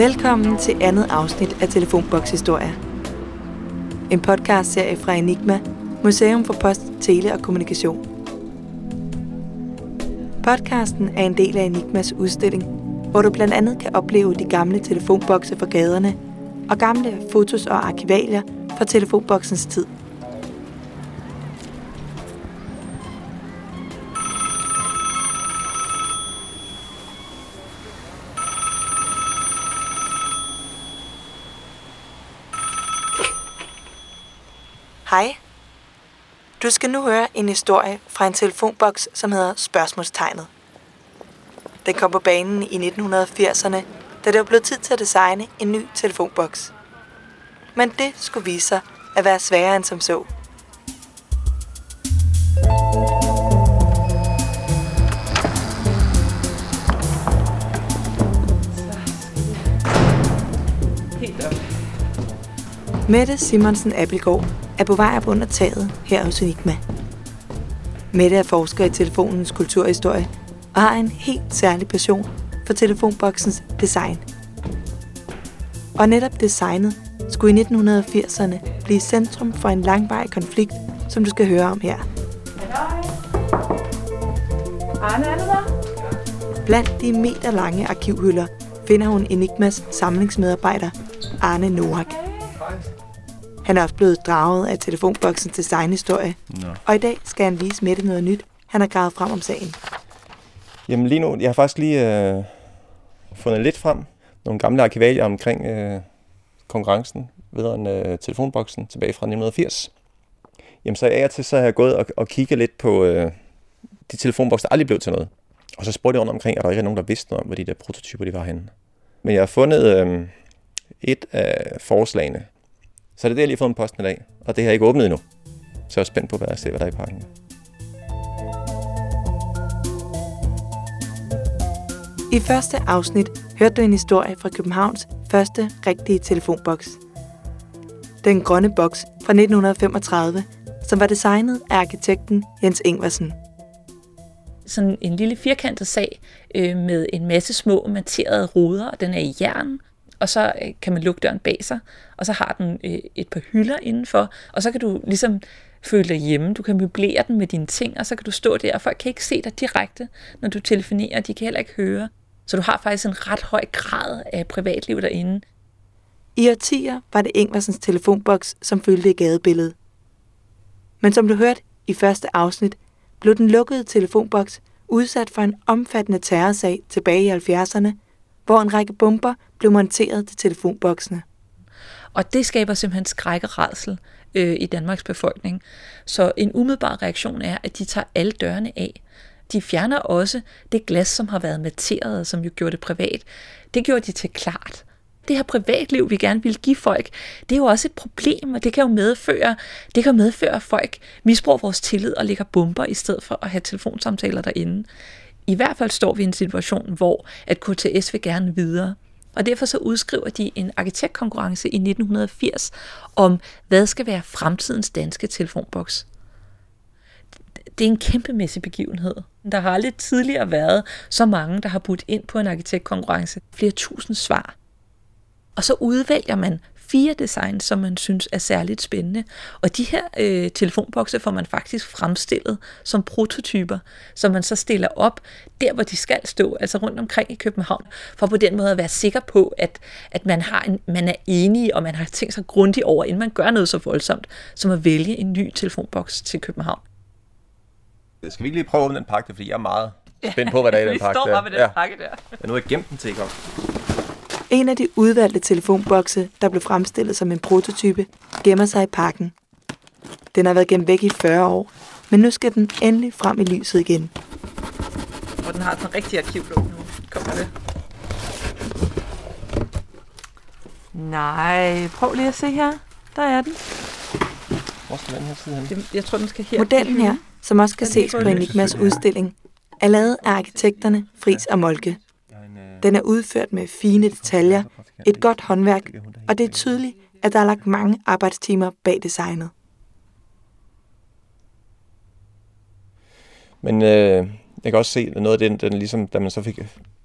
Velkommen til andet afsnit af Telefonbokshistorie. En podcastserie fra Enigma, Museum for Post, Tele og Kommunikation. Podcasten er en del af Enigmas udstilling, hvor du blandt andet kan opleve de gamle telefonbokse fra gaderne og gamle fotos og arkivalier fra telefonboksens tid. Hej. Du skal nu høre en historie fra en telefonboks, som hedder Spørgsmålstegnet. Den kom på banen i 1980'erne, da det var blevet tid til at designe en ny telefonboks. Men det skulle vise sig at være sværere end som så. Mette Simonsen Appelgaard er på vej op under taget her hos Enigma. Mette er forsker i telefonens kulturhistorie og har en helt særlig passion for telefonboksens design. Og netop designet skulle i 1980'erne blive centrum for en langvarig konflikt, som du skal høre om her. Blandt de meterlange arkivhylder finder hun Enigmas samlingsmedarbejder Arne Nowak. Han er også blevet draget af telefonboksens designhistorie, Og i dag skal han vise Mette noget nyt, han har gravet frem om sagen. Jamen lige nu, jeg har faktisk lige fundet lidt frem. Nogle gamle arkivalier omkring konkurrencen vedrørende telefonboksen tilbage fra 1980. Jamen så af og til, så har jeg gået og kigget lidt på de telefonbokser, der aldrig blev til noget. Og så spurgte jeg rundt omkring, at der ikke er nogen, der vidste noget om, hvor de der prototyper de var henne. Men jeg har fundet et af forslagene. Så det er det, jeg lige har fået med posten i dag, og det har jeg ikke åbnet endnu. Så jeg er spændt på, hvad jeg ser, hvad der er i pakken. I første afsnit hørte du en historie fra Københavns første rigtige telefonboks. Den grønne boks fra 1935, som var designet af arkitekten Jens Engersen. Sådan en lille firkantet sag med en masse små monterede ruder, og den er i jern. Og så kan man lukke døren bag sig, og så har den et par hylder indenfor, og så kan du ligesom føle dig hjemme. Du kan møblere den med dine ting, og så kan du stå der, og folk kan ikke se dig direkte, når du telefonerer, de kan heller ikke høre. Så du har faktisk en ret høj grad af privatliv derinde. I årtier var det Engersens telefonboks, som fyldte i gadebilledet. Men som du hørte i første afsnit, blev den lukkede telefonboks udsat for en omfattende terrorsag tilbage i 70'erne, hvor en række bomber blev monteret til telefonboksene. Og det skaber simpelthen skræk og rædsel i Danmarks befolkning. Så en umiddelbar reaktion er, at de tager alle dørene af. De fjerner også det glas, som har været materet, som jo gjorde det privat. Det gjorde de til klart. Det her privatliv, vi gerne vil give folk, det er jo også et problem, og det kan jo medføre, at folk misbruger vores tillid og lægger bomber i stedet for at have telefonsamtaler derinde. I hvert fald står vi i en situation, hvor at KTS vil gerne videre. Og derfor så udskriver de en arkitektkonkurrence i 1980 om, hvad skal være fremtidens danske telefonboks. Det er en kæmpemæssig begivenhed. Der har aldrig tidligere været så mange, der har budt ind på en arkitektkonkurrence. Flere tusind svar. Og så udvælger man 4 designs, som man synes er særligt spændende. Og de her telefonbokse får man faktisk fremstillet som prototyper, som man så stiller op der, hvor de skal stå, altså rundt omkring i København, for på den måde at være sikker på, at man er enige, og man har tænkt sig grundigt over, inden man gør noget så voldsomt, som at vælge en ny telefonboks til København. Skal vi ikke lige prøve at åbne den pakke der, fordi jeg er meget spændt på, hvad der er i den pakke der. Vi står bare med den pakke der. Ja, nu har jeg gemt den til i går. En af de udvalgte telefonbokse, der blev fremstillet som en prototype, gemmer sig i pakken. Den har været gemt væk i 40 år, men nu skal den endelig frem i lyset igen. Og den har den rigtige arkivlåg nu. Kommer det? Nej, prøv lige at se her. Der er den. Hvor skal den her side hen? Jeg tror, den skal her. Modellen her, som også kan ses på Enigmas udstilling, er lavet af arkitekterne Friis og Moltke. Den er udført med fine detaljer, et godt håndværk, og det er tydeligt, at der er lagt mange arbejdstimer bag designet. Men jeg kan også se noget af det, den ligesom, da man så fik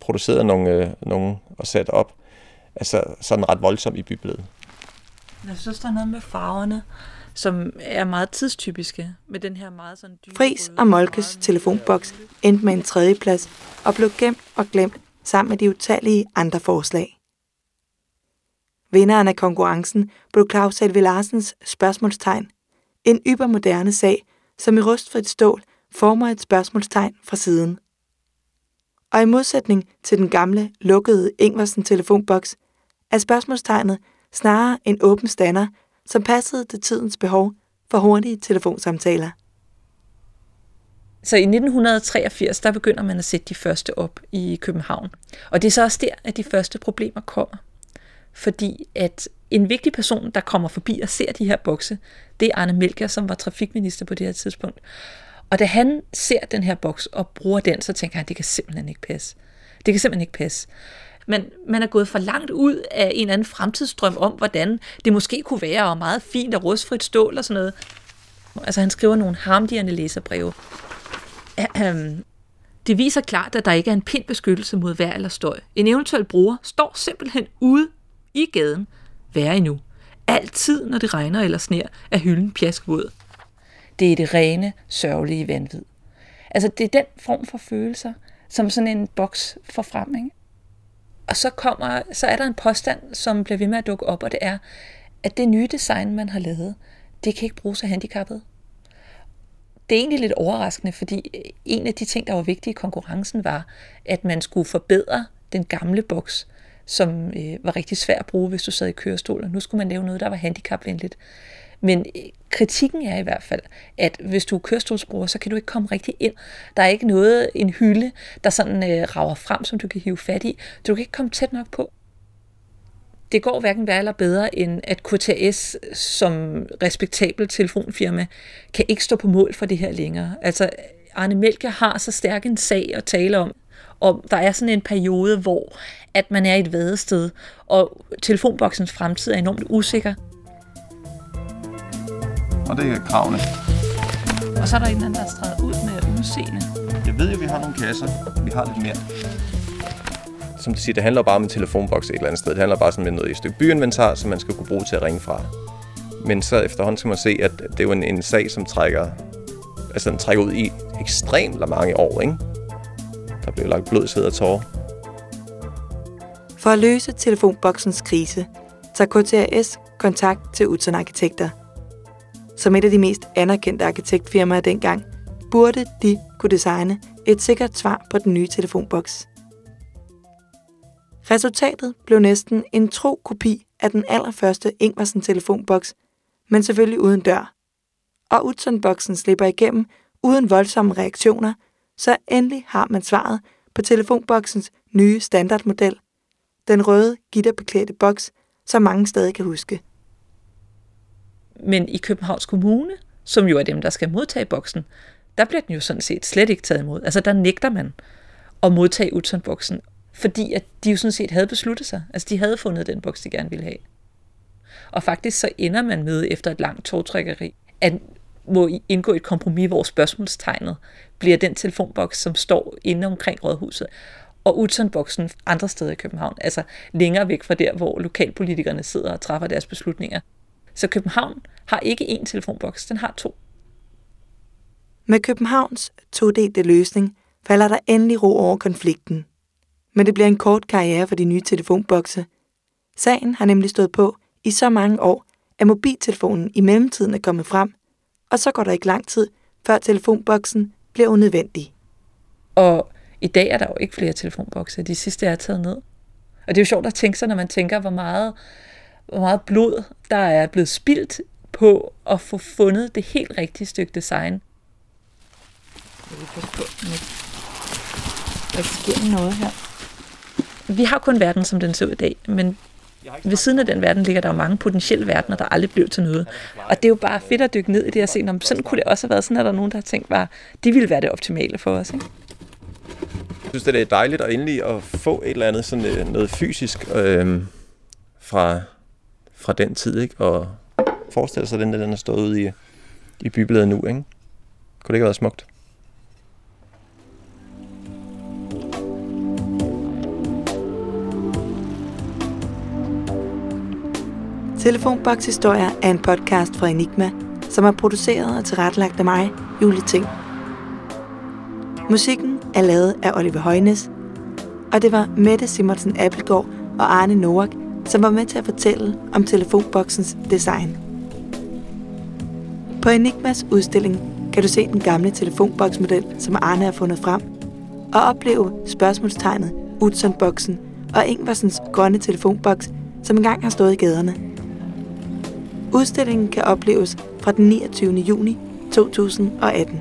produceret nogle og sat op, altså sådan ret voldsom i bybilledet. Jeg synes, der er noget med farverne, som er meget tidstypiske med den her meget sådan dybe. Friis og Moltkes telefonboks endte med en tredjeplads og blev gemt og glemt sammen med de utallige andre forslag. Vinderen af konkurrencen blev Claus Hjelverlarsens spørgsmålstegn. En ybermoderne sag, som i rustfrit stål former et spørgsmålstegn fra siden. Og i modsætning til den gamle, lukkede Engersen telefonboks, er spørgsmålstegnet snarere en åben stander, som passede til tidens behov for hurtige telefonsamtaler. Så i 1983, der begynder man at sætte de første op i København. Og det er så også der, at de første problemer kommer. Fordi at en vigtig person, der kommer forbi og ser de her bokse, det er Arne Melchior, som var trafikminister på det her tidspunkt. Og da han ser den her boks og bruger den, så tænker han, det kan simpelthen ikke passe. Det kan simpelthen ikke passe. Men man er gået for langt ud af en eller anden fremtidsdrøm om, hvordan det måske kunne være, og meget fint og rustfrit stål og sådan noget. Altså han skriver nogle harmdirrende læserbreve. Det viser klart, at der ikke er en pind beskyttelse mod vejr eller støj. En eventuel bruger står simpelthen ude i gaden. Vær endnu. Altid, når det regner eller sner, er hylden pjaskvåd. Det er det rene, sørgelige vanvid. Altså det er den form for følelser, som sådan en boks får frem, ikke? Og så er der en påstand, som bliver ved med at dukke op, og det er, at det nye design, man har lavet, det kan ikke bruges af handicappede. Det er egentlig lidt overraskende, fordi en af de ting, der var vigtige i konkurrencen, var, at man skulle forbedre den gamle boks, som var rigtig svær at bruge, hvis du sad i kørestol, og nu skulle man lave noget, der var handicapvenligt. Men kritikken er i hvert fald, at hvis du er kørestolsbruger, så kan du ikke komme rigtig ind. Der er ikke noget, en hylde, der sådan rager frem, som du kan hive fat i. Du kan ikke komme tæt nok på. Det går hverken værre eller bedre, end at KTS som respektabel telefonfirma kan ikke stå på mål for det her længere. Altså Arne Melchior har så stærk en sag at tale om. Og der er sådan en periode, hvor at man er i et vadested, og telefonboksens fremtid er enormt usikker. Og det er kravene. Og så er der en eller anden, der stræder ud med udseende. Jeg ved jo, vi har nogle kasser. Vi har lidt mere. Som du siger, det handler bare om en telefonboks et eller andet sted. Det handler bare sådan med noget i et stykke byinventar, som man skal kunne bruge til at ringe fra. Men så efterhånden skal man se, at det er jo en sag, som trækker ud i ekstremt mange år, ikke? Der blev lagt blod, sved og tårer. For at løse telefonboksens krise, tager KTAS kontakt til Utzon Arkitekter. Som et af de mest anerkendte arkitektfirmaer dengang, burde de kunne designe et sikkert svar på den nye telefonboks. Resultatet blev næsten en tro kopi af den allerførste Engersen telefonboks, men selvfølgelig uden dør. Og Utzon-boksen slipper igennem uden voldsomme reaktioner, så endelig har man svaret på telefonboksens nye standardmodel, den røde gitterbeklædte boks, som mange stadig kan huske. Men i Københavns Kommune, som jo er dem, der skal modtage boksen, der bliver den jo sådan set slet ikke taget imod. Altså der nægter man at modtage Utzon-boksen, fordi at de jo sådan set havde besluttet sig. Altså de havde fundet den boks, de gerne ville have. Og faktisk så ender man med, efter et langt togtrækkeri, at må indgå et kompromis, hvor spørgsmålstegnet bliver den telefonboks, som står inde omkring Rådhuset, og Utzon-boksen andre steder i København, altså længere væk fra der, hvor lokalpolitikerne sidder og træffer deres beslutninger. Så København har ikke én telefonboks, den har to. Med Københavns todelte løsning falder der endelig ro over konflikten. Men det bliver en kort karriere for de nye telefonbokse. Sagen har nemlig stået på i så mange år, at mobiltelefonen i mellemtiden er kommet frem, og så går der ikke lang tid, før telefonboksen bliver unødvendig. Og i dag er der jo ikke flere telefonbokser. De sidste er taget ned. Og det er jo sjovt at tænke sig, når man tænker, hvor meget blod, der er blevet spildt på at få fundet det helt rigtige stykke design. Der sker noget her. Vi har kun verden, som den ser ud i dag, men ved siden af den verden ligger der jo mange potentielle verdener, der aldrig blev til noget. Og det er jo bare fedt at dykke ned i det og se, om sådan kunne det også have været, sådan er der nogen, der har tænkt, at det ville være det optimale for os, ikke? Jeg synes, det er dejligt at endelig at få et eller andet sådan noget fysisk fra den tid, ikke? Og forestille sig, den har stået ude i bybilledet nu, ikke? Kunne det ikke have været smukt? Telefonbokshistorier er en podcast fra Enigma, som er produceret og tilrettelagt af mig, Julie Ting. Musikken er lavet af Oliver Højnes, og det var Mette Simonsen Appelgaard og Arne Nowak, som var med til at fortælle om telefonboksens design. På Enigmas udstilling kan du se den gamle telefonboksmodel, som Arne har fundet frem, og opleve spørgsmålstegnet, Utzon-boksen og Engersens grønne telefonboks, som engang har stået i gaderne. Udstillingen kan opleves fra den 29. juni 2018.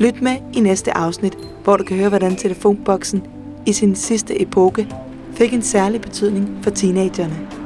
Lyt med i næste afsnit, hvor du kan høre, hvordan telefonboksen i sin sidste epoke fik en særlig betydning for teenagerne.